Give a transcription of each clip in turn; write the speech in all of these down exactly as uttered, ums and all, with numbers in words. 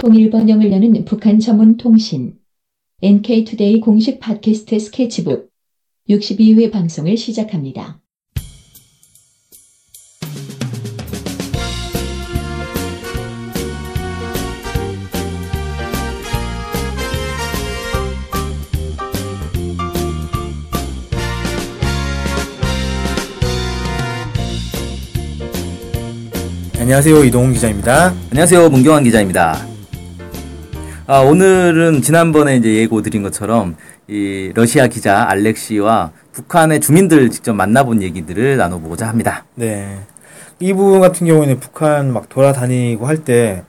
통일번영을 여는 북한 전문 통신 엔케이투데이 공식 팟캐스트 스케치북 육십이 회 방송을 시작합니다. 안녕하세요. 이동훈 기자입니다. 안녕하세요. 문경환 기자입니다. 아, 오늘은 지난번에 이제 예고 드린 것처럼 이 러시아 기자 알렉시와 북한의 주민들 직접 만나본 얘기들을 나눠보고자 합니다. 네. 이 부분 같은 경우에는 북한 막 돌아다니고 할 때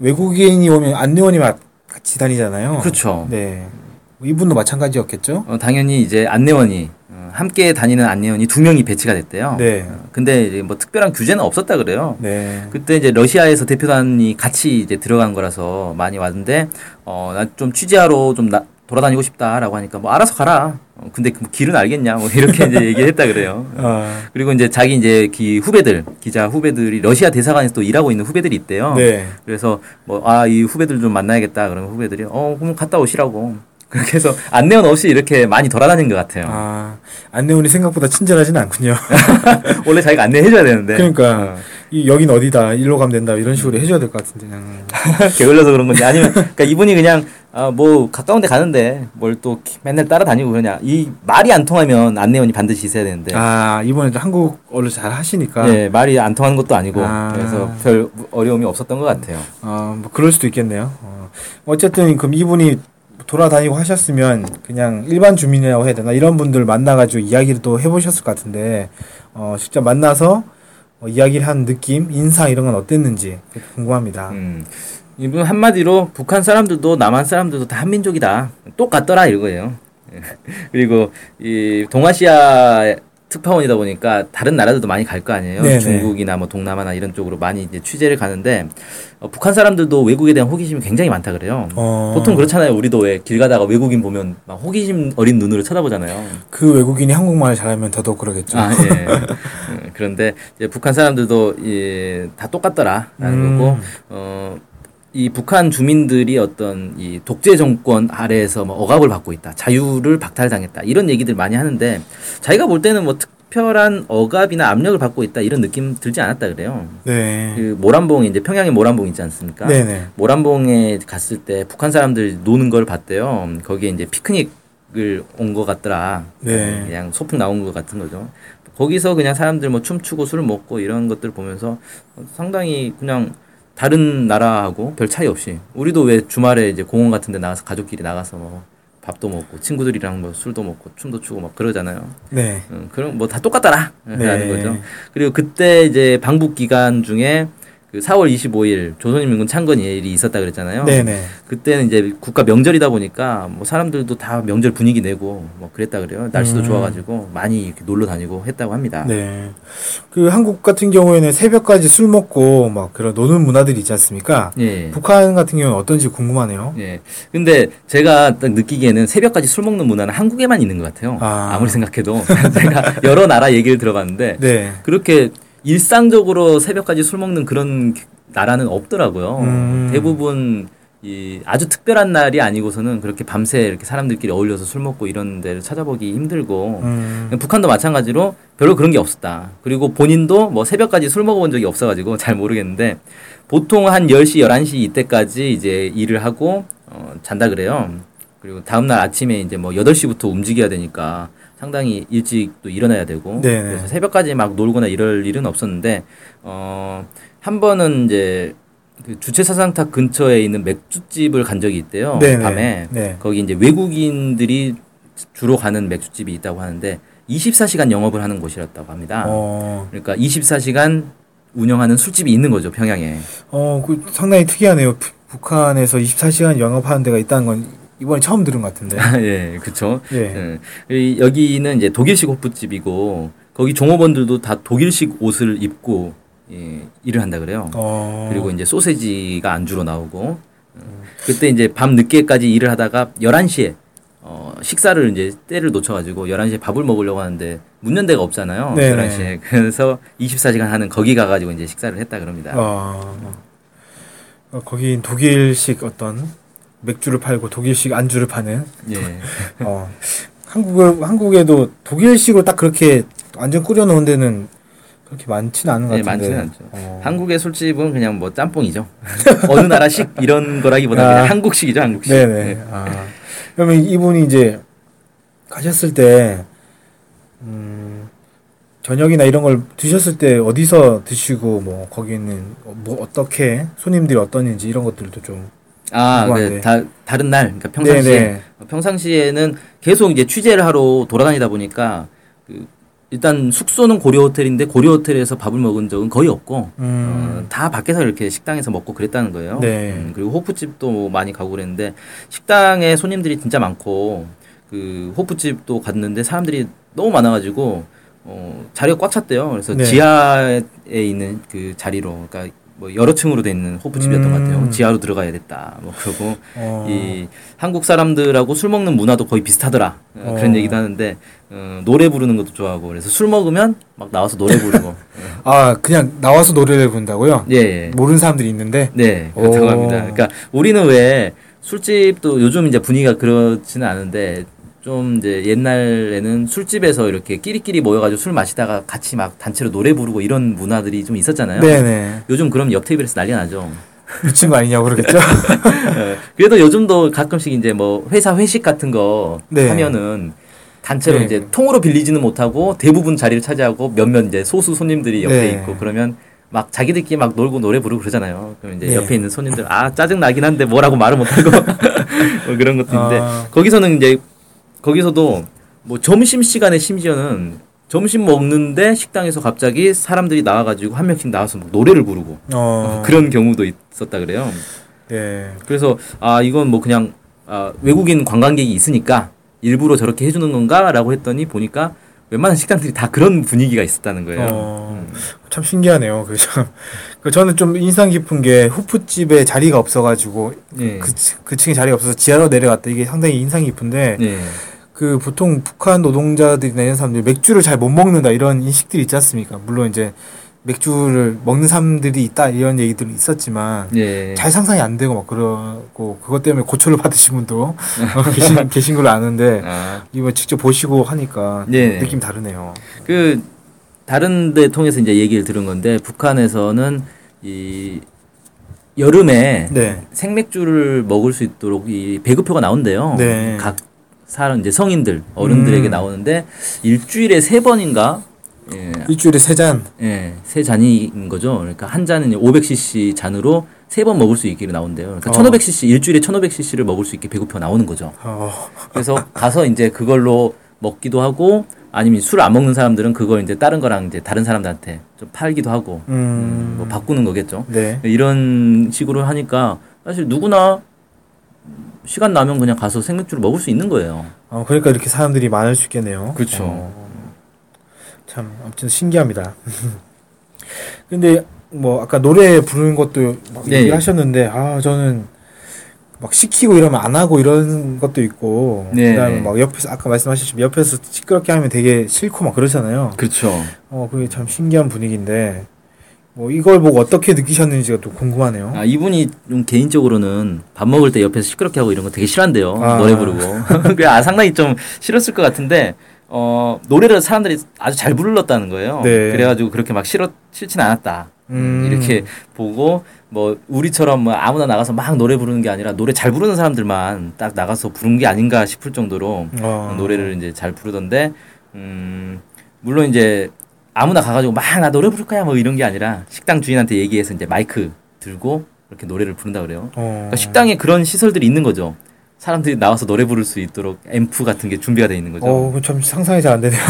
외국인이 오면 안내원이 막 같이 다니잖아요. 그렇죠. 네. 이분도 마찬가지였겠죠? 어, 당연히 이제 안내원이 함께 다니는 안내원이 두 명이 배치가 됐대요. 네. 근데 이제 뭐 특별한 규제는 없었다 그래요. 네. 그때 이제 러시아에서 대표단이 같이 이제 들어간 거라서 많이 왔는데, 어, 나 좀 취재하러 좀 나, 돌아다니고 싶다라고 하니까 뭐 알아서 가라. 어, 근데 그 길은 알겠냐. 뭐 이렇게 이제 얘기했다 그래요. 어. 그리고 이제 자기 이제 기 후배들, 기자 후배들이 러시아 대사관에서 또 일하고 있는 후배들이 있대요. 네. 그래서 뭐, 아, 이 후배들 좀 만나야겠다. 그러면 후배들이 어, 그럼 갔다 오시라고. 그렇게 해서 안내원 없이 이렇게 많이 돌아다닌 것 같아요. 아, 안내원이 생각보다 친절하진 않군요. 원래 자기가 안내해줘야 되는데. 그러니까 어. 이, 여긴 어디다, 일로 가면 된다 이런 식으로 해줘야 될 것 같은데. 게을러서 그런 건지 아니면 그러니까 이분이 그냥 아, 뭐 가까운 데 가는데 뭘 또 맨날 따라다니고 그러냐. 이 말이 안 통하면 안내원이 반드시 있어야 되는데. 아, 이번에도 한국어를 잘 하시니까. 네, 말이 안 통하는 것도 아니고. 아. 그래서 별 어려움이 없었던 것 같아요. 아, 뭐 그럴 수도 있겠네요. 어. 어쨌든 그럼 이분이 돌아다니고 하셨으면 그냥 일반 주민이라고 해야 되나 이런 분들 만나가지고 이야기를 또 해보셨을 것 같은데 어, 직접 만나서 어, 이야기를 한 느낌, 인상 이런 건 어땠는지 궁금합니다. 음, 이분 한마디로 북한 사람들도 남한 사람들도 다 한민족이다. 똑같더라 이거예요. 그리고 이 동아시아 특파원이다 보니까 다른 나라들도 많이 갈 거 아니에요. 네네. 중국이나 뭐 동남아나 이런 쪽으로 많이 이제 취재를 가는데 어, 북한 사람들도 외국에 대한 호기심이 굉장히 많다 그래요. 어... 보통 그렇잖아요. 우리도 왜 길 가다가 외국인 보면 막 호기심 어린 눈으로 쳐다보잖아요. 그 외국인이 한국말 잘하면 더더욱 그러겠죠. 아, 예. 그런데 이제 북한 사람들도 예, 다 똑같더라라는 음... 거고 어, 이 북한 주민들이 어떤 이 독재 정권 아래에서 뭐 억압을 받고 있다, 자유를 박탈당했다 이런 얘기들 많이 하는데 자기가 볼 때는 뭐 특별한 억압이나 압력을 받고 있다 이런 느낌 들지 않았다 그래요. 네. 그 모란봉 이제 평양에 모란봉 있지 않습니까? 네네. 모란봉에 갔을 때 북한 사람들 노는 걸 봤대요. 거기에 이제 피크닉을 온 것 같더라. 네. 그냥 소풍 나온 것 같은 거죠. 거기서 그냥 사람들 뭐 춤추고 술 먹고 이런 것들 보면서 상당히 그냥 다른 나라하고 별 차이 없이 우리도 왜 주말에 이제 공원 같은 데 나가서 가족끼리 나가서 뭐 밥도 먹고 친구들이랑 뭐 술도 먹고 춤도 추고 막 그러잖아요. 네. 음, 그럼 뭐 다 똑같더라. 네. 라는 거죠. 그리고 그때 이제 방북 기간 중에 그 사월 이십오일 조선인민군 창건일이 있었다 그랬잖아요. 네네. 그때는 이제 국가 명절이다 보니까 뭐 사람들도 다 명절 분위기 내고 뭐 그랬다 그래요. 날씨도 음. 좋아가지고 많이 이렇게 놀러 다니고 했다고 합니다. 네. 그 한국 같은 경우에는 새벽까지 술 먹고 막 그런 노는 문화들이 있지 않습니까? 예. 북한 같은 경우는 어떤지 궁금하네요. 예. 근데 제가 딱 느끼기에는 새벽까지 술 먹는 문화는 한국에만 있는 것 같아요. 아. 아무리 생각해도 제가 여러 나라 얘기를 들어봤는데 네. 그렇게 일상적으로 새벽까지 술 먹는 그런 나라는 없더라고요. 음. 대부분 이 아주 특별한 날이 아니고서는 그렇게 밤새 이렇게 사람들끼리 어울려서 술 먹고 이런 데를 찾아보기 힘들고 음. 북한도 마찬가지로 별로 그런 게 없었다. 그리고 본인도 뭐 새벽까지 술 먹어본 적이 없어가지고 잘 모르겠는데 보통 한 열 시, 열한 시 이때까지 이제 일을 하고 어, 잔다 그래요. 그리고 다음날 아침에 이제 뭐 여덟 시부터 움직여야 되니까 상당히 일찍 또 일어나야 되고 네네. 그래서 새벽까지 막 놀거나 이럴 일은 없었는데 어, 한 번은 이제 그 주체사상탑 근처에 있는 맥주집을 간 적이 있대요. 네네. 밤에 네. 거기 이제 외국인들이 주로 가는 맥주집이 있다고 하는데 이십사 시간 영업을 하는 곳이었다고 합니다. 어. 그러니까 이십사 시간 운영하는 술집이 있는 거죠, 평양에. 어, 그 상당히 특이하네요. 부, 북한에서 이십사 시간 영업하는 데가 있다는 건. 이번에 처음 들은 것 같은데. 예, 그렇죠. 예. 예. 여기는 이제 독일식 호프집이고 거기 종업원들도 다 독일식 옷을 입고 예, 일을 한다 그래요. 어... 그리고 이제 소세지가 안주로 나오고 음. 그때 이제 밤 늦게까지 일을 하다가 열한 시에 어, 식사를 이제 때를 놓쳐가지고 열한 시에 밥을 먹으려고 하는데 묻는 데가 없잖아요. 네네. 열한 시에 그래서 이십사 시간 하는 거기 가가지고 이제 식사를 했다 그럽니다. 어... 어, 거긴 독일식 어떤 맥주를 팔고 독일식 안주를 파는. 예. 어, 한국은, 한국에도 독일식으로 딱 그렇게 완전 끓여놓은 데는 그렇게 많지는 않은 것 같은데. 네, 많지는 않죠. 어. 한국의 술집은 그냥 뭐 짬뽕이죠. 어느 나라식 이런 거라기보다 아. 그냥 한국식이죠, 한국식. 네네. 네. 아. 그러면 이분이 이제 가셨을 때, 음, 저녁이나 이런 걸 드셨을 때 어디서 드시고 뭐 거기는 뭐 어떻게 손님들이 어떠는지 이런 것들도 좀. 아, 네, 다, 다른 날, 그러니까 평상시에, 네네. 평상시에는 계속 이제 취재를 하러 돌아다니다 보니까, 그, 일단 숙소는 고려 호텔인데 고려 호텔에서 밥을 먹은 적은 거의 없고, 음. 어, 다 밖에서 이렇게 식당에서 먹고 그랬다는 거예요. 네. 음, 그리고 호프집도 뭐 많이 가고 그랬는데, 식당에 손님들이 진짜 많고, 그, 호프집도 갔는데 사람들이 너무 많아가지고, 어, 자리가 꽉 찼대요. 그래서 네. 지하에 있는 그 자리로, 그러니까 뭐 여러 층으로 돼 있는 호프집이었던 음. 것 같아요. 지하로 들어가야 됐다. 뭐 그러고 어. 이 한국 사람들하고 술 먹는 문화도 거의 비슷하더라. 어. 그런 얘기도 하는데 어, 노래 부르는 것도 좋아하고 그래서 술 먹으면 막 나와서 노래 부르고. 아 그냥 나와서 노래를 부른다고요? 예, 예. 모르는 사람들이 있는데. 네 그렇다고 오. 합니다. 그러니까 우리는 왜 술집도 요즘 이제 분위기가 그렇지는 않은데. 좀 이제 옛날에는 술집에서 이렇게 끼리끼리 모여가지고 술 마시다가 같이 막 단체로 노래 부르고 이런 문화들이 좀 있었잖아요. 네네. 요즘 그럼 옆 테이블에서 난리가 나죠. 미친 거 아니냐고 그러겠죠. 그래도 요즘도 가끔씩 이제 뭐 회사 회식 같은 거 네. 하면은 단체로 네. 이제 통으로 빌리지는 못하고 대부분 자리를 차지하고 몇몇 이제 소수 손님들이 옆에 네. 있고 그러면 막 자기들끼리 막 놀고 노래 부르고 그러잖아요. 그럼 이제 네. 옆에 있는 손님들 아 짜증 나긴 한데 뭐라고 말을 못하고 뭐 그런 것도 있는데 어... 거기서는 이제 거기서도 뭐 점심 시간에 심지어는 점심 먹는데 식당에서 갑자기 사람들이 나와가지고 한 명씩 나와서 막 노래를 부르고 어. 그런 경우도 있었다 그래요. 네. 그래서 아 이건 뭐 그냥 아, 외국인 관광객이 있으니까 일부러 저렇게 해주는 건가라고 했더니 보니까 웬만한 식당들이 다 그런 분위기가 있었다는 거예요. 어. 음. 참 신기하네요. 그 참 저는 좀 인상 깊은 게 호프집에 자리가 없어가지고 네. 그, 그 층에 자리가 없어서 지하로 내려갔다 이게 상당히 인상 깊은데. 네. 그 보통 북한 노동자들이나 이런 사람들이 맥주를 잘 못 먹는다 이런 인식들이 있지 않습니까? 물론 이제 맥주를 먹는 사람들이 있다 이런 얘기들이 있었지만 예. 잘 상상이 안 되고 막 그러고 그것 때문에 고초를 받으신 분도 계신 계신 걸로 아는데 아. 이거 직접 보시고 하니까 예. 느낌 다르네요. 그 다른 데 통해서 이제 얘기를 들은 건데 북한에서는 이 여름에 네. 생맥주를 먹을 수 있도록 이 배급표가 나온대요. 네. 각 사람 이제 성인들 어른들에게 음. 나오는데 일주일에 세 번인가 예. 일주일에 세 잔 예 세 잔인 거죠. 그러니까 한 잔은 오백 씨씨 잔으로 세 번 먹을 수 있기로 나온대요. 그러니까 어. 천오백 씨씨 일주일에 천오백 씨씨를 먹을 수 있게 배고파 나오는 거죠. 어. 그래서 가서 이제 그걸로 먹기도 하고 아니면 술 안 먹는 사람들은 그걸 이제 다른 거랑 이제 다른 사람들한테 좀 팔기도 하고 음. 음, 뭐 바꾸는 거겠죠. 네. 이런 식으로 하니까 사실 누구나 시간 나면 그냥 가서 생맥주를 먹을 수 있는 거예요. 어, 그러니까 이렇게 사람들이 많을 수 있겠네요. 그렇죠. 어, 참, 아무튼 신기합니다. 근데 뭐 아까 노래 부르는 것도 막 네. 얘기하셨는데 아 저는 막 시키고 이러면 안 하고 이런 것도 있고 네. 그다음에 막 옆에서 아까 말씀하셨지만 옆에서 시끄럽게 하면 되게 싫고 막 그러잖아요. 그렇죠. 어, 그게 참 신기한 분위기인데 뭐 이걸 보고 어떻게 느끼셨는지가 또 궁금하네요. 아 이분이 좀 개인적으로는 밥 먹을 때 옆에서 시끄럽게 하고 이런 거 되게 싫어한대요. 아. 노래 부르고. 그래 아 상당히 좀 싫었을 것 같은데 어 노래를 사람들이 아주 잘 불렀다는 거예요. 네. 그래가지고 그렇게 막 싫어 싫진 않았다. 음. 이렇게 보고 뭐 우리처럼 뭐 아무나 나가서 막 노래 부르는 게 아니라 노래 잘 부르는 사람들만 딱 나가서 부른 게 아닌가 싶을 정도로 아. 노래를 이제 잘 부르던데 음 물론 이제. 아무나 가가지고 막 나 노래 부를 거야 뭐 이런 게 아니라 식당 주인한테 얘기해서 이제 마이크 들고 이렇게 노래를 부른다 그래요. 어... 그러니까 식당에 그런 시설들이 있는 거죠. 사람들이 나와서 노래 부를 수 있도록 앰프 같은 게 준비가 돼 있는 거죠. 어, 참 상상이 잘 안 되네요.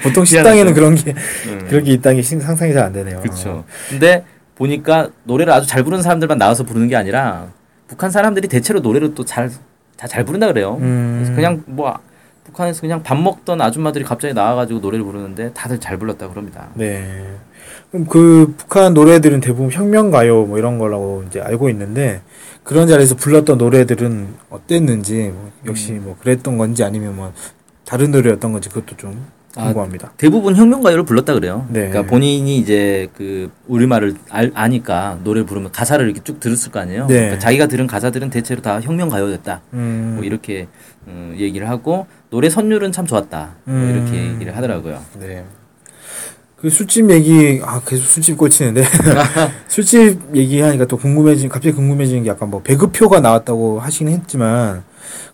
보통 식당에는 그런 게 음. 그런 게 있다는 게 상상이 잘 안 되네요. 그렇죠. 근데 보니까 노래를 아주 잘 부르는 사람들만 나와서 부르는 게 아니라 북한 사람들이 대체로 노래를 또 잘 다 잘 부른다 그래요. 음... 그래서 그냥 뭐 북한에서 그냥 밥 먹던 아줌마들이 갑자기 나와가지고 노래를 부르는데 다들 잘 불렀다고 합니다. 네. 그럼 그 북한 노래들은 대부분 혁명가요 뭐 이런 거라고 이제 알고 있는데 그런 자리에서 불렀던 노래들은 어땠는지 뭐 역시 음. 뭐 그랬던 건지 아니면 뭐 다른 노래였던 건지 그것도 좀 공부합니다. 아, 대부분 혁명가요를 불렀다 그래요. 네. 그러니까 본인이 이제 그 우리말을 알, 아니까 노래 부르면 가사를 이렇게 쭉 들었을 거 아니에요. 네. 그러니까 자기가 들은 가사들은 대체로 다 혁명가요였다. 음. 뭐 이렇게 음, 얘기를 하고 노래 선율은 참 좋았다. 음. 뭐 이렇게 얘기를 하더라고요. 네. 그 술집 얘기 아 계속 술집 꽂히는데 술집 얘기하니까 또 궁금해진 갑자기 궁금해지는 게 약간 뭐 배급표가 나왔다고 하시긴 했지만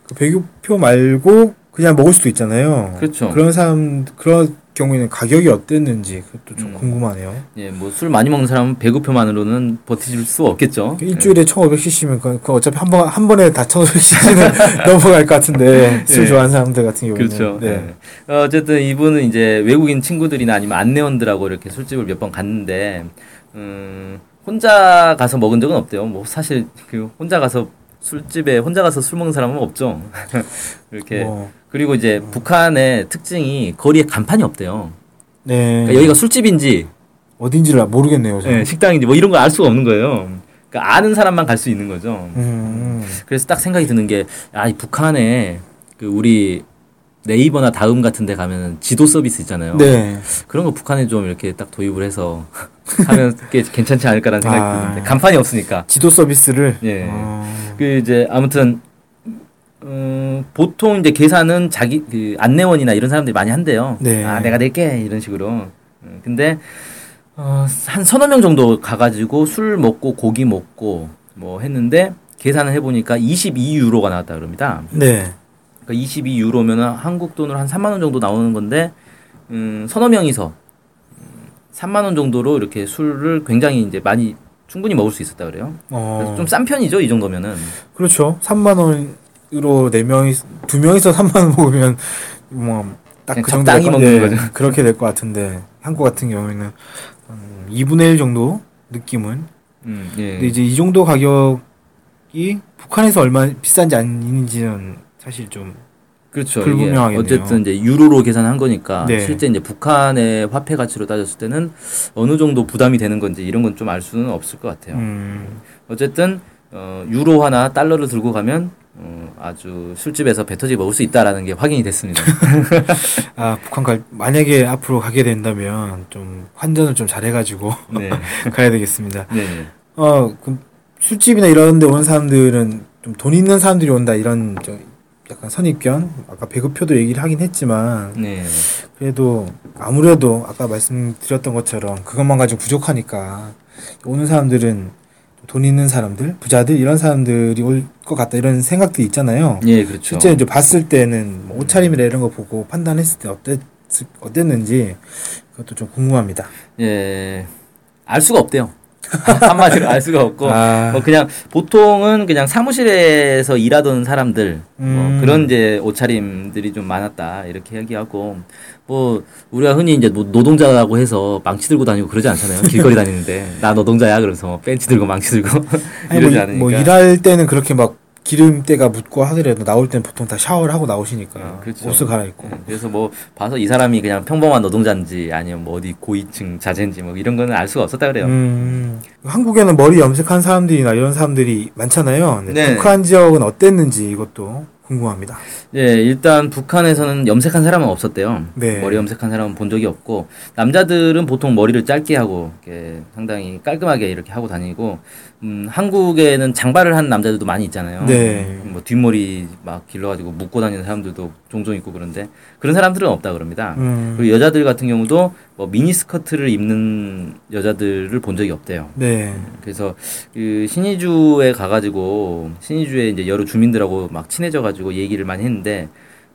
그 배급표 말고 그냥 먹을 수도 있잖아요. 그렇죠. 그런 사람 그런 경우에는 가격이 어땠는지 그것도 좀 음. 궁금하네요. 예, 뭐 술 많이 먹는 사람은 배급표만으로는 버티질 수 없겠죠. 일주일에 네. 천오백 씨씨면 그, 그 어차피 한 번 한 번에 다 천오백 씨씨는 넘어갈 것 같은데 술 예. 좋아하는 사람들 같은 경우는 그렇죠. 네. 네. 어쨌든 이분은 이제 외국인 친구들이나 아니면 안내원들하고 이렇게 술집을 몇 번 갔는데 음, 혼자 가서 먹은 적은 없대요. 뭐 사실 그 혼자 가서 술집에 혼자 가서 술 먹는 사람은 없죠. 이렇게 뭐. 그리고 이제 음. 북한의 특징이 거리에 간판이 없대요. 네. 그러니까 여기가 술집인지 어딘지를 모르겠네요. 네, 식당인지 뭐 이런 걸 알 수가 없는 거예요. 그러니까 아는 사람만 갈 수 있는 거죠. 음. 그래서 딱 생각이 드는 게 아, 이 북한에 그 우리 네이버나 다음 같은 데 가면 지도 서비스 있잖아요. 네. 그런 거 북한에 좀 이렇게 딱 도입을 해서 하면 꽤 괜찮지 않을까라는 생각이 아. 드는데 간판이 없으니까. 지도 서비스를? 네. 아. 그 이제 아무튼 음, 보통 이제 계산은 자기 그 안내원이나 이런 사람들이 많이 한대요. 네. 아, 내가 낼게 이런 식으로. 근데 어, 한 서너 명 정도 가가지고 술 먹고 고기 먹고 뭐 했는데 계산을 해보니까 이십이 유로가 나왔다 그럽니다. 네. 그러니까 이십이 유로면은 한국 돈으로 한 삼만 원 정도 나오는 건데 음, 서너 명이서 삼만 원 정도로 이렇게 술을 굉장히 이제 많이 충분히 먹을 수 있었다 그래요. 어. 그래서 좀 싼 편이죠 이 정도면은. 그렇죠. 삼만 원. 으로 네 명이 두 명이서 삼만 원 먹으면 뭐 딱 그 정도 네, 먹는 거죠. 그렇게 될 것 같은데 한국 같은 경우에는 음, 이분의 일 정도 느낌은. 음, 예. 근데 이제 이 정도 가격이 북한에서 얼마 비싼지 아닌지는 사실 좀 그렇죠. 불분명하겠네요. 어쨌든 이제 유로로 계산한 거니까 네. 실제 이제 북한의 화폐 가치로 따졌을 때는 어느 정도 부담이 되는 건지 이런 건 좀 알 수는 없을 것 같아요. 음. 어쨌든 어, 유로 하나 달러를 들고 가면 어, 아주 술집에서 배 터지게 먹을 수 있다라는 게 확인이 됐습니다. 아, 북한 갈, 만약에 앞으로 가게 된다면 좀 환전을 좀 잘해가지고 네. 가야 되겠습니다. 네네. 어, 그럼 술집이나 이런 데 오는 사람들은 좀 돈 있는 사람들이 온다 이런 좀 약간 선입견? 아까 배급표도 얘기를 하긴 했지만 네. 그래도 아무래도 아까 말씀드렸던 것처럼 그것만 가지고 부족하니까 오는 사람들은 돈 있는 사람들, 부자들 이런 사람들이 올 것 같다 이런 생각도 있잖아요. 예, 그렇죠. 실제 이제 봤을 때는 뭐 옷차림이나 이런 거 보고 판단했을 때 어땠 어땠는지 그것도 좀 궁금합니다. 예, 알 수가 없대요. 한마디로 알 수가 없고 아. 뭐 그냥 보통은 그냥 사무실에서 일하던 사람들 음. 뭐 그런 이제 옷차림들이 좀 많았다 이렇게 얘기하고 뭐 우리가 흔히 이제 노동자라고 해서 망치 들고 다니고 그러지 않잖아요. 길거리 다니는데 나 노동자야 그러면서 벤치 들고 망치 들고 이러지 뭐, 않으니까 뭐 일할 때는 그렇게 막 기름때가 묻고 하더라도 나올 땐 보통 다 샤워를 하고 나오시니까 아, 그렇죠. 옷을 갈아입고 네, 그래서 뭐 봐서 이 사람이 그냥 평범한 노동자인지 아니면 뭐 어디 고위층 자제인지 뭐 이런 거는 알 수가 없었다 그래요. 음, 한국에는 머리 염색한 사람들이나 이런 사람들이 많잖아요. 네. 북한 지역은 어땠는지 이것도 궁금합니다. 예, 일단 북한에서는 염색한 사람은 없었대요. 네. 머리 염색한 사람은 본 적이 없고 남자들은 보통 머리를 짧게 하고 이렇게 상당히 깔끔하게 이렇게 하고 다니고 음, 한국에는 장발을 한 남자들도 많이 있잖아요. 네. 뭐 뒷머리 막 길러가지고 묶고 다니는 사람들도 종종 있고 그런데 그런 사람들은 없다 그럽니다. 음. 그리고 여자들 같은 경우도 뭐 미니스커트를 입는 여자들을 본 적이 없대요. 네. 그래서 그 신의주에 가가지고 신의주에 이제 여러 주민들하고 막 친해져가지고 얘기를 많이 했는데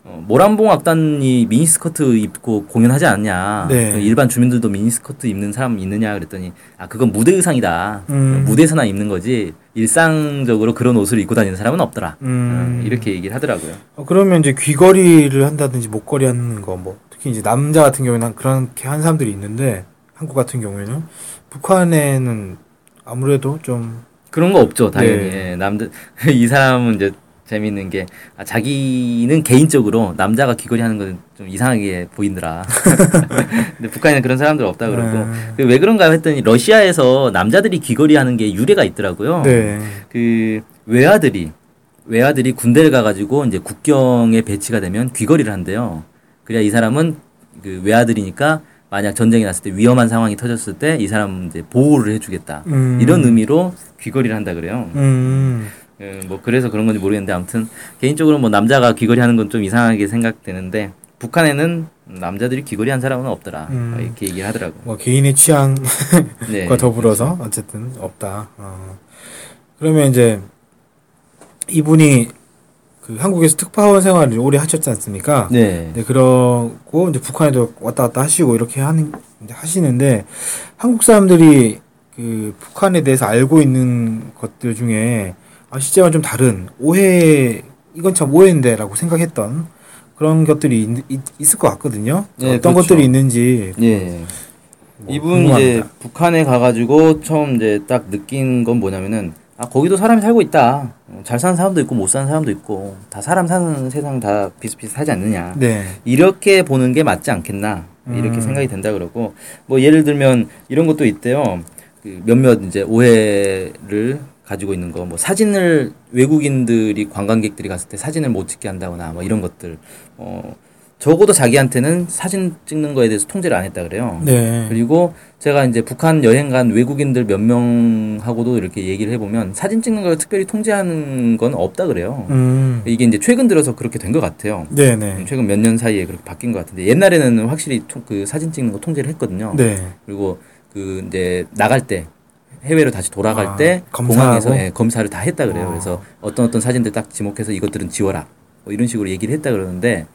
어, 모란봉악단이 미니스커트 입고 공연하지 않냐? 네. 일반 주민들도 미니스커트 입는 사람 있느냐? 그랬더니 아 그건 무대 의상이다. 음. 무대에서나 입는 거지 일상적으로 그런 옷을 입고 다니는 사람은 없더라. 음. 음, 이렇게 얘기를 하더라고요. 어, 그러면 이제 귀걸이를 한다든지 목걸이 하는 거 뭐. 특히 이제 남자 같은 경우에는 그렇게 한 사람들이 있는데 한국 같은 경우에는 북한에는 아무래도 좀 그런 거 없죠 당연히. 네. 예, 남들 이 사람은 이제 재밌는 게 아, 자기는 개인적으로 남자가 귀걸이 하는 건 좀 이상하게 보인더라. 근데 북한에는 그런 사람들 없다 그러고 네. 왜 그런가 했더니 러시아에서 남자들이 귀걸이 하는 게 유래가 있더라고요. 네. 그 외아들이 외아들이 군대를 가가지고 이제 국경에 배치가 되면 귀걸이를 한대요. 그래야 이 사람은 그 외아들이니까 만약 전쟁이 났을 때 위험한 상황이 터졌을 때 이 사람 이제 보호를 해주겠다. 음. 이런 의미로 귀걸이를 한다 그래요. 음. 음, 뭐 그래서 그런 건지 모르겠는데 아무튼 개인적으로 뭐 남자가 귀걸이 하는 건 좀 이상하게 생각되는데 북한에는 남자들이 귀걸이 한 사람은 없더라. 음. 이렇게 얘기를 하더라고. 뭐 개인의 취향과 네, 더불어서 그렇죠. 어쨌든 없다. 어. 그러면 이제 이분이 그 한국에서 특파원 생활을 오래 하셨지 않습니까? 네. 네. 그러고 이제 북한에도 왔다 갔다 하시고 이렇게 하는 하시는데 한국 사람들이 그 북한에 대해서 알고 있는 것들 중에 아, 실제와 좀 다른 오해 이건 참 오해인데라고 생각했던 그런 것들이 있, 있, 있을 것 같거든요. 네, 어떤 그렇죠. 것들이 있는지. 네. 뭐 이분 궁금합니다. 이제 북한에 가가지고 처음 이제 딱 느낀 건 뭐냐면은 아 거기도 사람이 살고 있다. 잘 사는 사람도 있고 못 사는 사람도 있고 다 사람 사는 세상 다 비슷비슷하지 않느냐. 네. 이렇게 보는 게 맞지 않겠나 이렇게 음. 생각이 된다 그러고 뭐 예를 들면 이런 것도 있대요. 그 몇몇 이제 오해를 가지고 있는 거, 뭐 사진을 외국인들이 관광객들이 갔을 때 사진을 못 찍게 한다거나 뭐 이런 것들, 어 적어도 자기한테는 사진 찍는 거에 대해서 통제를 안 했다 그래요. 네. 그리고 제가 이제 북한 여행 간 외국인들 몇 명하고도 이렇게 얘기를 해보면 사진 찍는 걸 특별히 통제하는 건 없다 그래요. 음. 이게 이제 최근 들어서 그렇게 된 것 같아요. 네네. 최근 몇 년 사이에 그렇게 바뀐 것 같은데 옛날에는 확실히 통, 그 사진 찍는 거 통제를 했거든요. 네. 그리고 그 이제 나갈 때. 해외로 다시 돌아갈 아, 때 검사하고? 공항에서 예, 검사를 다 했다 그래요. 어. 그래서 어떤 어떤 사진들 딱 지목해서 이것들은 지워라. 뭐 이런 식으로 얘기를 했다 그러는데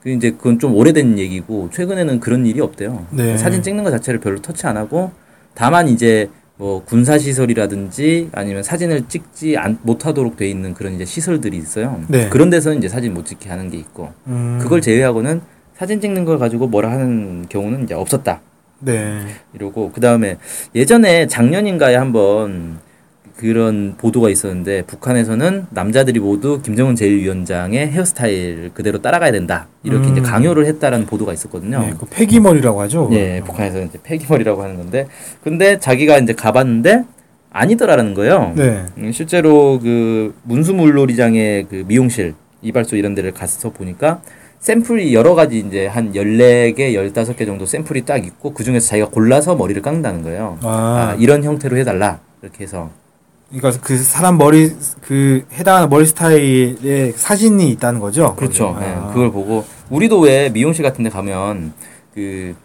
그 이제 그건 좀 오래된 얘기고 최근에는 그런 일이 없대요. 네. 사진 찍는 것 자체를 별로 터치 안 하고 다만 이제 뭐 군사 시설이라든지 아니면 사진을 찍지 안, 못하도록 돼 있는 그런 이제 시설들이 있어요. 네. 그런 데서는 이제 사진 못 찍게 하는 게 있고 음. 그걸 제외하고는 사진 찍는 걸 가지고 뭐라 하는 경우는 이제 없었다. 네. 이러고 그 다음에 예전에 작년인가에 한번 그런 보도가 있었는데 북한에서는 남자들이 모두 김정은 제일 위원장의 헤어스타일 그대로 따라가야 된다 이렇게 음. 이제 강요를 했다라는 보도가 있었거든요. 네, 그 폐기머리라고 하죠. 네, 어. 북한에서는 이제 폐기머리라고 하는 건데 근데 자기가 이제 가봤는데 아니더라라는 거예요. 네. 실제로 그 문수물놀이장의 그 미용실, 이발소 이런 데를 가서 보니까. 샘플이 여러 가지 이제 한 열네 개, 열다섯 개 정도 샘플이 딱 있고 그 중에서 자기가 골라서 머리를 깎는다는 거예요. 아. 아, 이런 형태로 해달라. 이렇게 해서. 그러니까 그 사람 머리, 그 해당하는 머리 스타일에 사진이 있다는 거죠? 그렇죠. 아. 네, 그걸 보고. 우리도 왜 미용실 같은 데 가면 그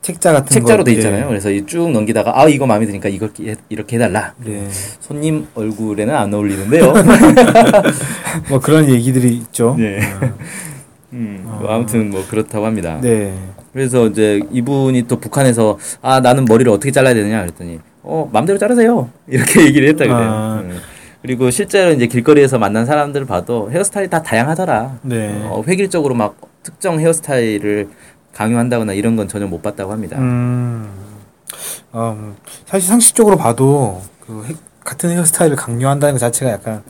책자 같은 책자로 거. 책자로 돼 있잖아요. 네. 그래서 쭉 넘기다가 아, 이거 마음에 드니까 이걸 이렇게 해달라. 네. 손님 얼굴에는 안 어울리는데요. 뭐 그런 얘기들이 있죠. 네. 아. 음, 아. 뭐 아무튼 뭐 그렇다고 합니다. 네. 그래서 이제 이분이 또 북한에서 아 나는 머리를 어떻게 잘라야 되느냐 그랬더니 어 마음대로 자르세요 이렇게 얘기를 했다 그래요. 아. 음. 그리고 실제로 이제 길거리에서 만난 사람들을 봐도 헤어스타일이 다 다양하더라. 네. 어, 획일적으로 막 특정 헤어스타일을 강요한다거나 이런 건 전혀 못 봤다고 합니다. 음. 어, 사실 상식적으로 봐도 그 해, 같은 헤어스타일을 강요한다는 것 자체가 약간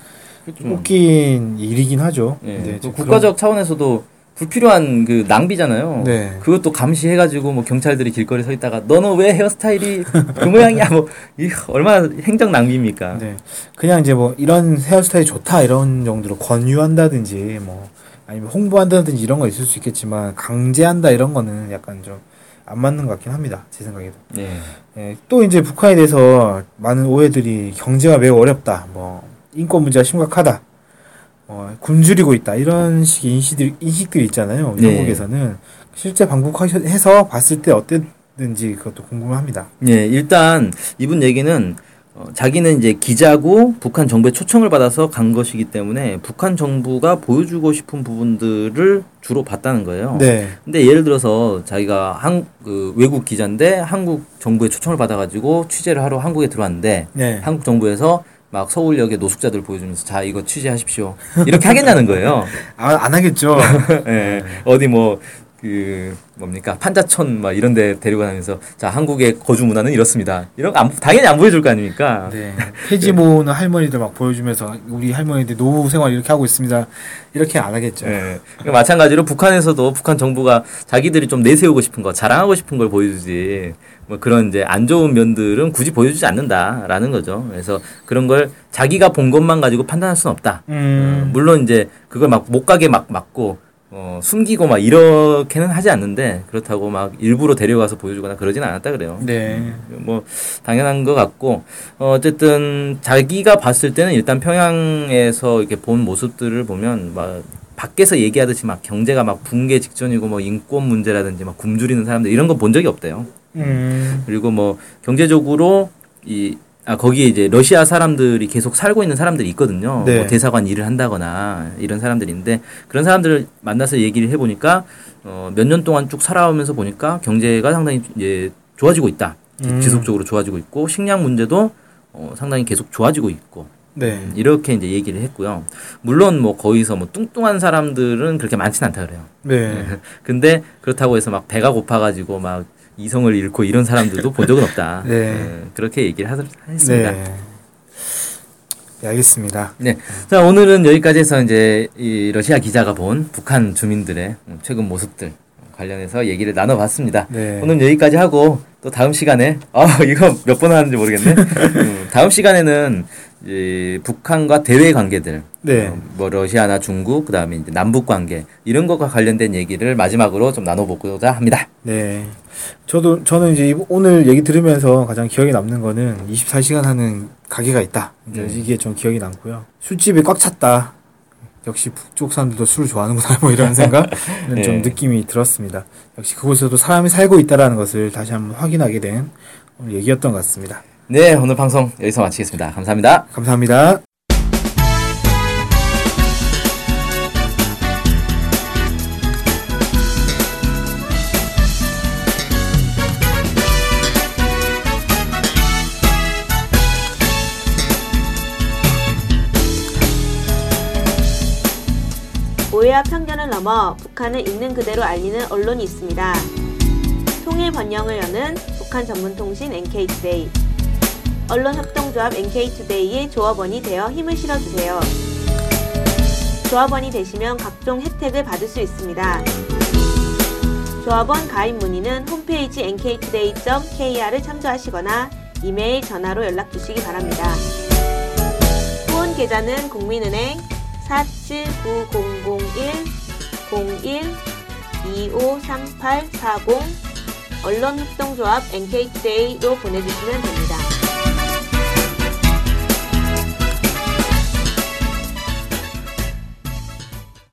웃긴 일이긴 하죠. 네. 네. 또 국가적 그런... 차원에서도 불필요한 그 낭비잖아요. 네. 그것도 감시해가지고 뭐 경찰들이 길거리 서 있다가 너는 왜 헤어스타일이 그 모양이야? 뭐 이 얼마나 행정 낭비입니까? 네. 그냥 이제 뭐 이런 헤어스타일 좋다 이런 정도로 권유한다든지 뭐 아니면 홍보한다든지 이런 거 있을 수 있겠지만 강제한다 이런 거는 약간 좀 안 맞는 것 같긴 합니다. 제 생각에도. 네. 네. 또 이제 북한에 대해서 많은 오해들이 경제가 매우 어렵다. 뭐 인권 문제가 심각하다. 어, 굶주리고 있다. 이런 식의 인식들, 인식들이 있잖아요. 네. 영국에서는. 실제 방북해서 봤을 때 어땠는지 그것도 궁금합니다. 네, 일단 이분 얘기는 어, 자기는 이제 기자고 북한 정부의 초청을 받아서 간 것이기 때문에 북한 정부가 보여주고 싶은 부분들을 주로 봤다는 거예요. 네. 근데 예를 들어서 자기가 한, 그 외국 기자인데 한국 정부의 초청을 받아가지고 취재를 하러 한국에 들어왔는데 네. 한국 정부에서 막 서울역에 노숙자들 보여주면서 자 이거 취재하십시오 이렇게 하겠냐는 거예요. 아, 안 하겠죠. 네, 어디 뭐 그 뭡니까 판자촌 막 이런데 데리고 다니면서 자 한국의 거주 문화는 이렇습니다. 이런 거 안, 당연히 안 보여줄 거 아닙니까. 네. 폐지 모으는 할머니들 막 보여주면서 우리 할머니들 노후 생활 이렇게 하고 있습니다. 이렇게 안 하겠죠. 네. 마찬가지로 북한에서도 북한 정부가 자기들이 좀 내세우고 싶은 거 자랑하고 싶은 걸 보여주지. 뭐 그런 이제 안 좋은 면들은 굳이 보여주지 않는다라는 거죠. 그래서 그런 걸 자기가 본 것만 가지고 판단할 수는 없다. 음. 음, 물론 이제 그걸 막 못 가게 막 막고 어, 숨기고 막 이렇게는 하지 않는데 그렇다고 막 일부러 데려가서 보여주거나 그러진 않았다 그래요. 네. 음, 뭐 당연한 것 같고 어, 어쨌든 자기가 봤을 때는 일단 평양에서 이렇게 본 모습들을 보면 막 밖에서 얘기하듯이 막 경제가 막 붕괴 직전이고 뭐 인권 문제라든지 막 굶주리는 사람들 이런 거 본 적이 없대요. 음. 그리고 뭐 경제적으로 이 아, 거기에 이제 러시아 사람들이 계속 살고 있는 사람들이 있거든요. 네. 뭐 대사관 일을 한다거나 이런 사람들인데 그런 사람들을 만나서 얘기를 해보니까 어, 몇 년 동안 쭉 살아오면서 보니까 경제가 상당히 이제 좋아지고 있다. 음. 지속적으로 좋아지고 있고 식량 문제도 어, 상당히 계속 좋아지고 있고. 네. 음, 이렇게 이제 얘기를 했고요. 물론 뭐 거기서 뭐 뚱뚱한 사람들은 그렇게 많진 않다 그래요. 네. 근데 그렇다고 해서 막 배가 고파가지고 막 이성을 잃고 이런 사람들도 본 적은 없다. 네. 네, 그렇게 얘기를 하, 했습니다. 네. 네, 알겠습니다. 네, 자 오늘은 여기까지 해서 이제 이 러시아 기자가 본 북한 주민들의 최근 모습들 관련해서 얘기를 나눠봤습니다. 네. 오늘 여기까지 하고 또 다음 시간에 아 이거 몇 번 하는지 모르겠네. 음, 다음 시간에는 이 북한과 대외 관계들, 네. 어, 뭐 러시아나 중국, 그 다음에 이제 남북 관계 이런 것과 관련된 얘기를 마지막으로 좀 나눠보고자 합니다. 네, 저도 저는 이제 오늘 얘기 들으면서 가장 기억에 남는 거는 이십사 시간 하는 가게가 있다. 네. 이게 좀 기억이 남고요. 술집이 꽉 찼다. 역시 북쪽 사람들도 술을 좋아하는구나 뭐 이런 생각 네. 좀 느낌이 들었습니다. 역시 그곳에도 사람이 살고 있다라는 것을 다시 한번 확인하게 된 오늘 얘기였던 것 같습니다. 네, 오늘 방송 여기서 마치겠습니다. 감사합니다. 감사합니다. 오해와 편견을 넘어 북한을 있는 그대로 알리는 언론이 있습니다. 통일 번영을 여는 북한 전문통신 엔케이투데이. 언론협동조합 엔케이투데이의 조합원이 되어 힘을 실어주세요. 조합원이 되시면 각종 혜택을 받을 수 있습니다. 조합원 가입 문의는 홈페이지 엔케이투데이 닷 케이알을 참조하시거나 이메일, 전화로 연락 주시기 바랍니다. 후원 계좌는 국민은행 사칠구공공일 공일 이오삼팔사공 언론협동조합 엔케이투데이로 보내주시면 됩니다.